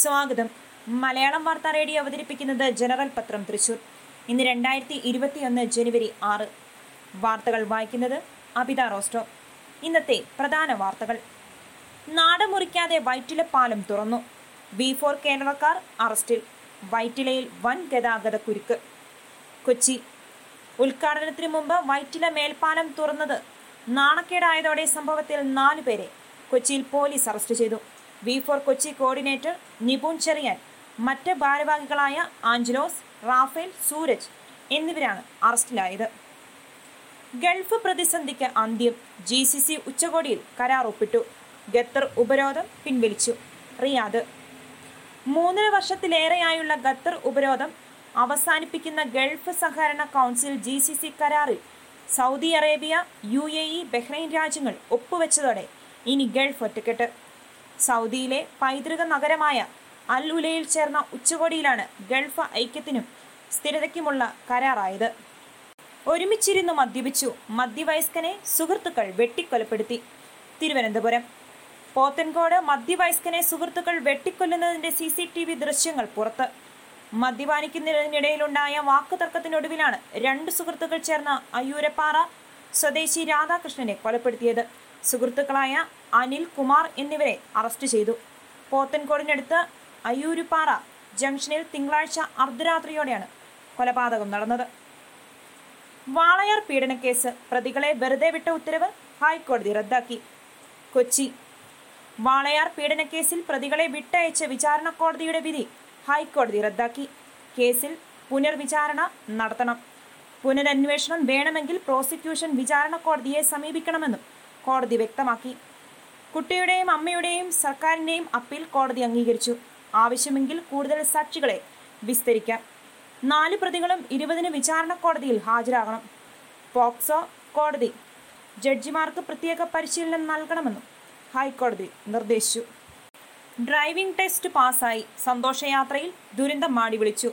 സ്വാഗതം. മലയാളം വാർത്താ റേഡിയോ അവതരിപ്പിക്കുന്നത് ജനറൽ പത്രം തൃശൂർ. ഇന്ന് 2021 ജനുവരി 6. വാർത്തകൾ വായിക്കുന്നത് അബിതാ റോസ്റ്റോ. ഇന്നത്തെ പ്രധാന വാർത്തകൾ. നാട് മുറിക്കാതെ വൈറ്റില പാലം തുറന്നു. B4 കേരളക്കാർ അറസ്റ്റിൽ. വൈറ്റിലയിൽ വൻ ഗതാഗത കുരുക്ക്. കൊച്ചി ഉദ്ഘാടനത്തിന് മുമ്പ് വൈറ്റില മേൽപ്പാലം തുറന്നത് നാണക്കേടായതോടെ സംഭവത്തിൽ 4 പേരെ കൊച്ചിയിൽ പോലീസ് അറസ്റ്റ് ചെയ്തു. B4 കൊച്ചി കോർഡിനേറ്റർ നിപുൺ ചെറിയാൻ, മറ്റ് ഭാരവാഹികളായ ആഞ്ചലോസ്, റാഫേൽ, സൂരജ് എന്നിവരാണ് അറസ്റ്റിലായത്. ഗൾഫ് പ്രതിസന്ധിക്ക് അന്ത്യം. GCC ഉച്ചകോടിയിൽ കരാർ ഒപ്പിട്ടു. ഖത്തർ ഉപരോധം പിൻവലിച്ചു. റിയാദ്. 3.5 വർഷത്തിലേറെയായുള്ള ഖത്തർ ഉപരോധം അവസാനിപ്പിക്കുന്ന ഗൾഫ് സഹകരണ കൗൺസിൽ GCC കരാറിൽ സൗദി അറേബ്യ, UAE, ബഹ്റൈൻ രാജ്യങ്ങൾ ഒപ്പുവെച്ചതോടെ ഇനി ഗൾഫ് ഒറ്റക്കെട്ട്. സൗദിയിലെ പൈതൃക നഗരമായ അൽ ഉലയിൽ ചേർന്ന ഉച്ചകോടിയിലാണ് ഗൾഫ് ഐക്യത്തിനും സ്ഥിരതയ്ക്കുമുള്ള കരാറായത്. ഒരുമിച്ചിരുന്ന് മദ്യപിച്ചു. മദ്യവയസ്കനെ സുഹൃത്തുക്കൾ വെട്ടിക്കൊലപ്പെടുത്തി. തിരുവനന്തപുരം. പോത്തൻകോട് മദ്യവയസ്കനെ സുഹൃത്തുക്കൾ വെട്ടിക്കൊല്ലുന്നതിന്റെ CCTV ദൃശ്യങ്ങൾ പുറത്ത്. മദ്യപാനിക്കുന്നതിനിടയിലുണ്ടായ വാക്കുതർക്കത്തിനൊടുവിലാണ് 2 സുഹൃത്തുക്കൾ ചേർന്ന് അയ്യൂരപ്പാറ സ്വദേശി രാധാകൃഷ്ണനെ കൊലപ്പെടുത്തിയത്. സുഹൃത്തുക്കളായ അനിൽ കുമാർ എന്നിവരെ അറസ്റ്റ് ചെയ്തു. പോത്തൻകോടിനടുത്ത് അയ്യൂരുപാറ ജംഗ്ഷനിൽ തിങ്കളാഴ്ച അർദ്ധരാത്രിയോടെയാണ് കൊലപാതകം നടന്നത്. വാളയാർ പീഡനക്കേസ് പ്രതികളെ വെറുതെ വിട്ട ഉത്തരവ് ഹൈക്കോടതി റദ്ദാക്കി. കൊച്ചി വാളയാർ പീഡനക്കേസിൽ പ്രതികളെ വിട്ടയച്ച വിചാരണ കോടതിയുടെ വിധി ഹൈക്കോടതി റദ്ദാക്കി. കേസിൽ പുനർവിചാരണ നടത്തണം. പുനരന്വേഷണം വേണമെങ്കിൽ പ്രോസിക്യൂഷൻ വിചാരണ കോടതിയെ സമീപിക്കണമെന്നും കോടതി വ്യക്തമാക്കി. കുട്ടിയുടെയും അമ്മയുടെയും സർക്കാരിൻ്റെയും അപ്പീൽ കോടതി അംഗീകരിച്ചു. ആവശ്യമെങ്കിൽ കൂടുതൽ സാക്ഷികളെ വിസ്തരിക്കാം. 4 പ്രതികളും 20-ന് വിചാരണ കോടതിയിൽ ഹാജരാകണം. പോക്സോ കോടതി ജഡ്ജിമാർക്ക് പ്രത്യേക പരിശീലനം നൽകണമെന്നും ഹൈക്കോടതി നിർദ്ദേശിച്ചു. ഡ്രൈവിംഗ് ടെസ്റ്റ് പാസ്സായി. സന്തോഷയാത്രയിൽ ദുരന്തം മാടി വിളിച്ചു.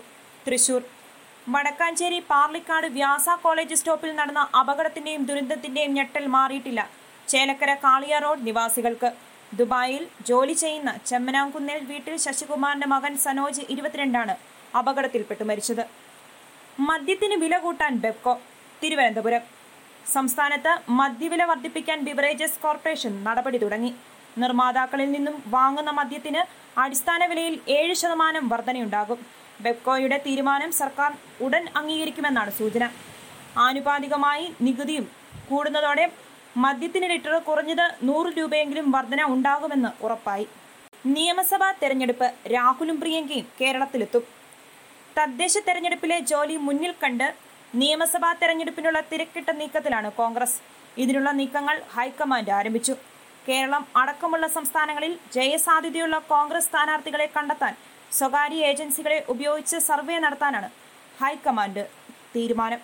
തൃശൂർ വടക്കാഞ്ചേരി പാർലിക്കാട് വ്യാസ കോളേജ് സ്റ്റോപ്പിൽ നടന്ന അപകടത്തിന്റെയും ദുരന്തത്തിന്റെയും ഞെട്ടൽ മാറിയിട്ടില്ല ചേലക്കര കാളിയ റോഡ് നിവാസികൾക്ക്. ദുബായിൽ ജോലി ചെയ്യുന്ന ചെമ്മനാംകുന്നേൽ വീട്ടിൽ ശശികുമാറിന്റെ മകൻ സനോജ് 22 അപകടത്തിൽപ്പെട്ട് മരിച്ചത്. മദ്യത്തിന് വില കൂട്ടാൻ ബെവ്കോ. തിരുവനന്തപുരം. സംസ്ഥാനത്ത് മദ്യവില വർദ്ധിപ്പിക്കാൻ ബിവറേജസ് കോർപ്പറേഷൻ നടപടി തുടങ്ങി. നിർമ്മാതാക്കളിൽ നിന്നും വാങ്ങുന്ന മദ്യത്തിന് അടിസ്ഥാന വിലയിൽ 7% വർധനയുണ്ടാകും. ബെവ്കോയുടെ തീരുമാനം സർക്കാർ ഉടൻ അംഗീകരിക്കുമെന്നാണ് സൂചന. ആനുപാതികമായി നികുതിയും കൂടുന്നതോടെ മദ്യത്തിന് ലിറ്റർ കുറഞ്ഞത് 100 രൂപയെങ്കിലും വർധന ഉണ്ടാകുമെന്ന് ഉറപ്പായി. നിയമസഭാ തെരഞ്ഞെടുപ്പ്. രാഹുലും പ്രിയങ്കയും കേരളത്തിലെത്തും. തദ്ദേശ തെരഞ്ഞെടുപ്പിലെ ജോലി മുന്നിൽ കണ്ട് നിയമസഭാ തെരഞ്ഞെടുപ്പിനുള്ള തിരക്കിട്ട നീക്കത്തിലാണ് കോൺഗ്രസ്. ഇതിനുള്ള നീക്കങ്ങൾ ഹൈക്കമാൻഡ് ആരംഭിച്ചു. കേരളം അടക്കമുള്ള സംസ്ഥാനങ്ങളിൽ ജയസാധ്യതയുള്ള കോൺഗ്രസ് സ്ഥാനാർത്ഥികളെ കണ്ടെത്താൻ സ്വകാര്യ ഏജൻസികളെ ഉപയോഗിച്ച് സർവേ നടത്താനാണ് ഹൈക്കമാൻഡ് തീരുമാനം.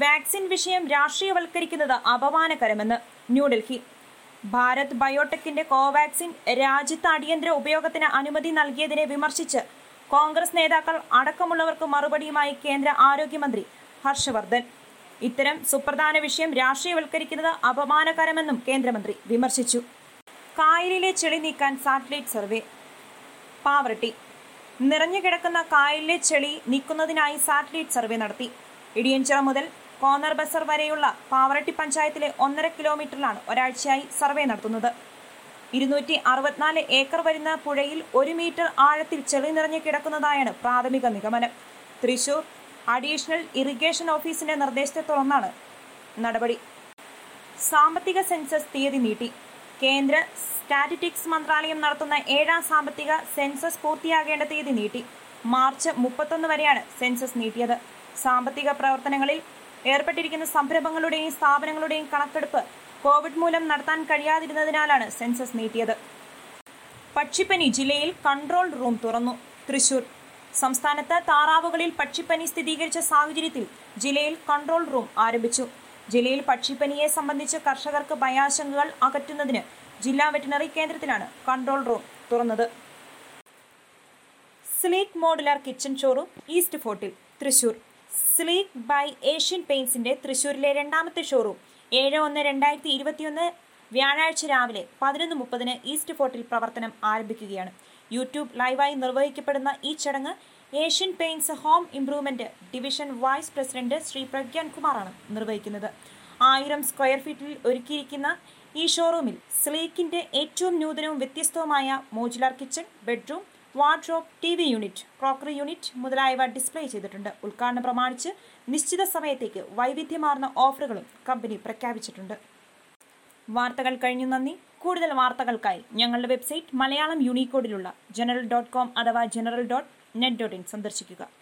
വാക്സിൻ വിഷയം രാഷ്ട്രീയവൽക്കരിക്കുന്നത് അപമാനകരമെന്ന് ന്യൂഡൽഹി. ഭാരത് ബയോടെക്കിന്റെ കോവാക്സിൻ രാജ്യത്ത് അടിയന്തര ഉപയോഗത്തിന് അനുമതി നൽകിയതിനെ വിമർശിച്ച് കോൺഗ്രസ് നേതാക്കൾ അടക്കമുള്ളവർക്ക് മറുപടിയുമായി കേന്ദ്ര ആരോഗ്യമന്ത്രി ഹർഷവർദ്ധൻ. ഇത്തരം സുപ്രധാന വിഷയം രാഷ്ട്രീയവൽക്കരിക്കുന്നത് അപമാനകരമെന്നും കേന്ദ്രമന്ത്രി വിമർശിച്ചു. കായലിലെ ചെളി നീക്കാൻ സാറ്റലൈറ്റ് സർവേ. പാവറട്ടി. നിറഞ്ഞുകിടക്കുന്ന കായലിലെ ചെളി നീക്കുന്നതിനായി സാറ്റലൈറ്റ് സർവേ നടത്തി. ഇടിയഞ്ചിറ മുതൽ കോന്നർ ബസർ വരെയുള്ള പാവറട്ടി പഞ്ചായത്തിലെ 1.5 കിലോമീറ്ററിലാണ് ഒരാഴ്ചയായി സർവേ നടത്തുന്നത്. 264 ഏക്കർ വരുന്ന പുഴയിൽ 1 മീറ്റർ ആഴത്തിൽ ചെളി നിറഞ്ഞു കിടക്കുന്നതായാണ് പ്രാഥമിക നിഗമനം. തൃശൂർ അഡീഷണൽ ഇറിഗേഷൻ ഓഫീസിന്റെ നിർദ്ദേശത്തെ തുടർന്നാണ് നടപടി. സാമ്പത്തിക സെൻസസ് തീയതി നീട്ടി. കേന്ദ്ര സ്റ്റാറ്റിസ്റ്റിക്സ് മന്ത്രാലയം നടത്തുന്ന 7ാം സാമ്പത്തിക സെൻസസ് പൂർത്തിയാകേണ്ട തീയതി നീട്ടി. മാർച്ച് 31 വരെയാണ് സെൻസസ് നീട്ടിയത്. സാമ്പത്തിക പ്രവർത്തനങ്ങളിൽ ഏർപ്പെട്ടിരിക്കുന്ന സംരംഭങ്ങളുടെയും സ്ഥാപനങ്ങളുടെയും കണക്കെടുപ്പ് കോവിഡ് മൂലം നടത്താൻ കഴിയാതിരുന്നതിനാലാണ് സെൻസസ് നീട്ടിയത്. പക്ഷിപ്പനി ജില്ലയിൽ കൺട്രോൾ റൂം തുറന്നു. തൃശൂർ സംസ്ഥാനത്ത് താറാവുകളിൽ പക്ഷിപ്പനി സ്ഥിരീകരിച്ച സാഹചര്യത്തിൽ ജില്ലയിൽ കൺട്രോൾ റൂം ആരംഭിച്ചു. ജില്ലയിൽ പക്ഷിപ്പനിയെ സംബന്ധിച്ച് കർഷകർക്ക് ഭയാശങ്കകൾ അകറ്റുന്നതിന് ജില്ലാ വെറ്റിനറി കേന്ദ്രത്തിലാണ് കൺട്രോൾ റൂം തുറന്നത്. Sleek modular kitchen showroom East ഫോർട്ടിൽ, തൃശൂർ. സ്ലീക്ക് ബൈ ഏഷ്യൻ പെയിന്റ്സിന്റെ തൃശൂരിലെ 2ാമത്തെ ഷോറൂം 7/1/2021 വ്യാഴാഴ്ച രാവിലെ 11:30 ഈസ്റ്റ് ഫോർട്ടിൽ പ്രവർത്തനം ആരംഭിക്കുകയാണ്. യൂട്യൂബ് ലൈവായി നിർവഹിക്കപ്പെടുന്ന ഈ ചടങ്ങ് Asian Paints home improvement division vice president Shri Pragyan കുമാറാണ് നിർവഹിക്കുന്നത്. 1000 സ്ക്വയർ ഫീറ്റിൽ ഒരുക്കിയിരിക്കുന്ന ഈ ഷോറൂമിൽ സ്ലീക്കിന്റെ ഏറ്റവും നൂതനവും വ്യത്യസ്തവുമായ modular kitchen, bedroom, wardrobe, TV unit, crockery unit മുതലായവ ഡിസ്പ്ലേ ചെയ്തിട്ടുണ്ട്. ഉദ്ഘാടനം പ്രമാണിച്ച് നിശ്ചിത സമയത്തേക്ക് വൈവിധ്യമാർന്ന ഓഫറുകളും കമ്പനി പ്രഖ്യാപിച്ചിട്ടുണ്ട്. വാർത്തകൾ കഴിഞ്ഞു. നന്ദി. കൂടുതൽ വാർത്തകൾക്കായി ഞങ്ങളുടെ വെബ്സൈറ്റ് മലയാളം യൂണിക്കോഡിലുള്ള general.com അഥവാ general.net.in സന്ദർശിക്കുക.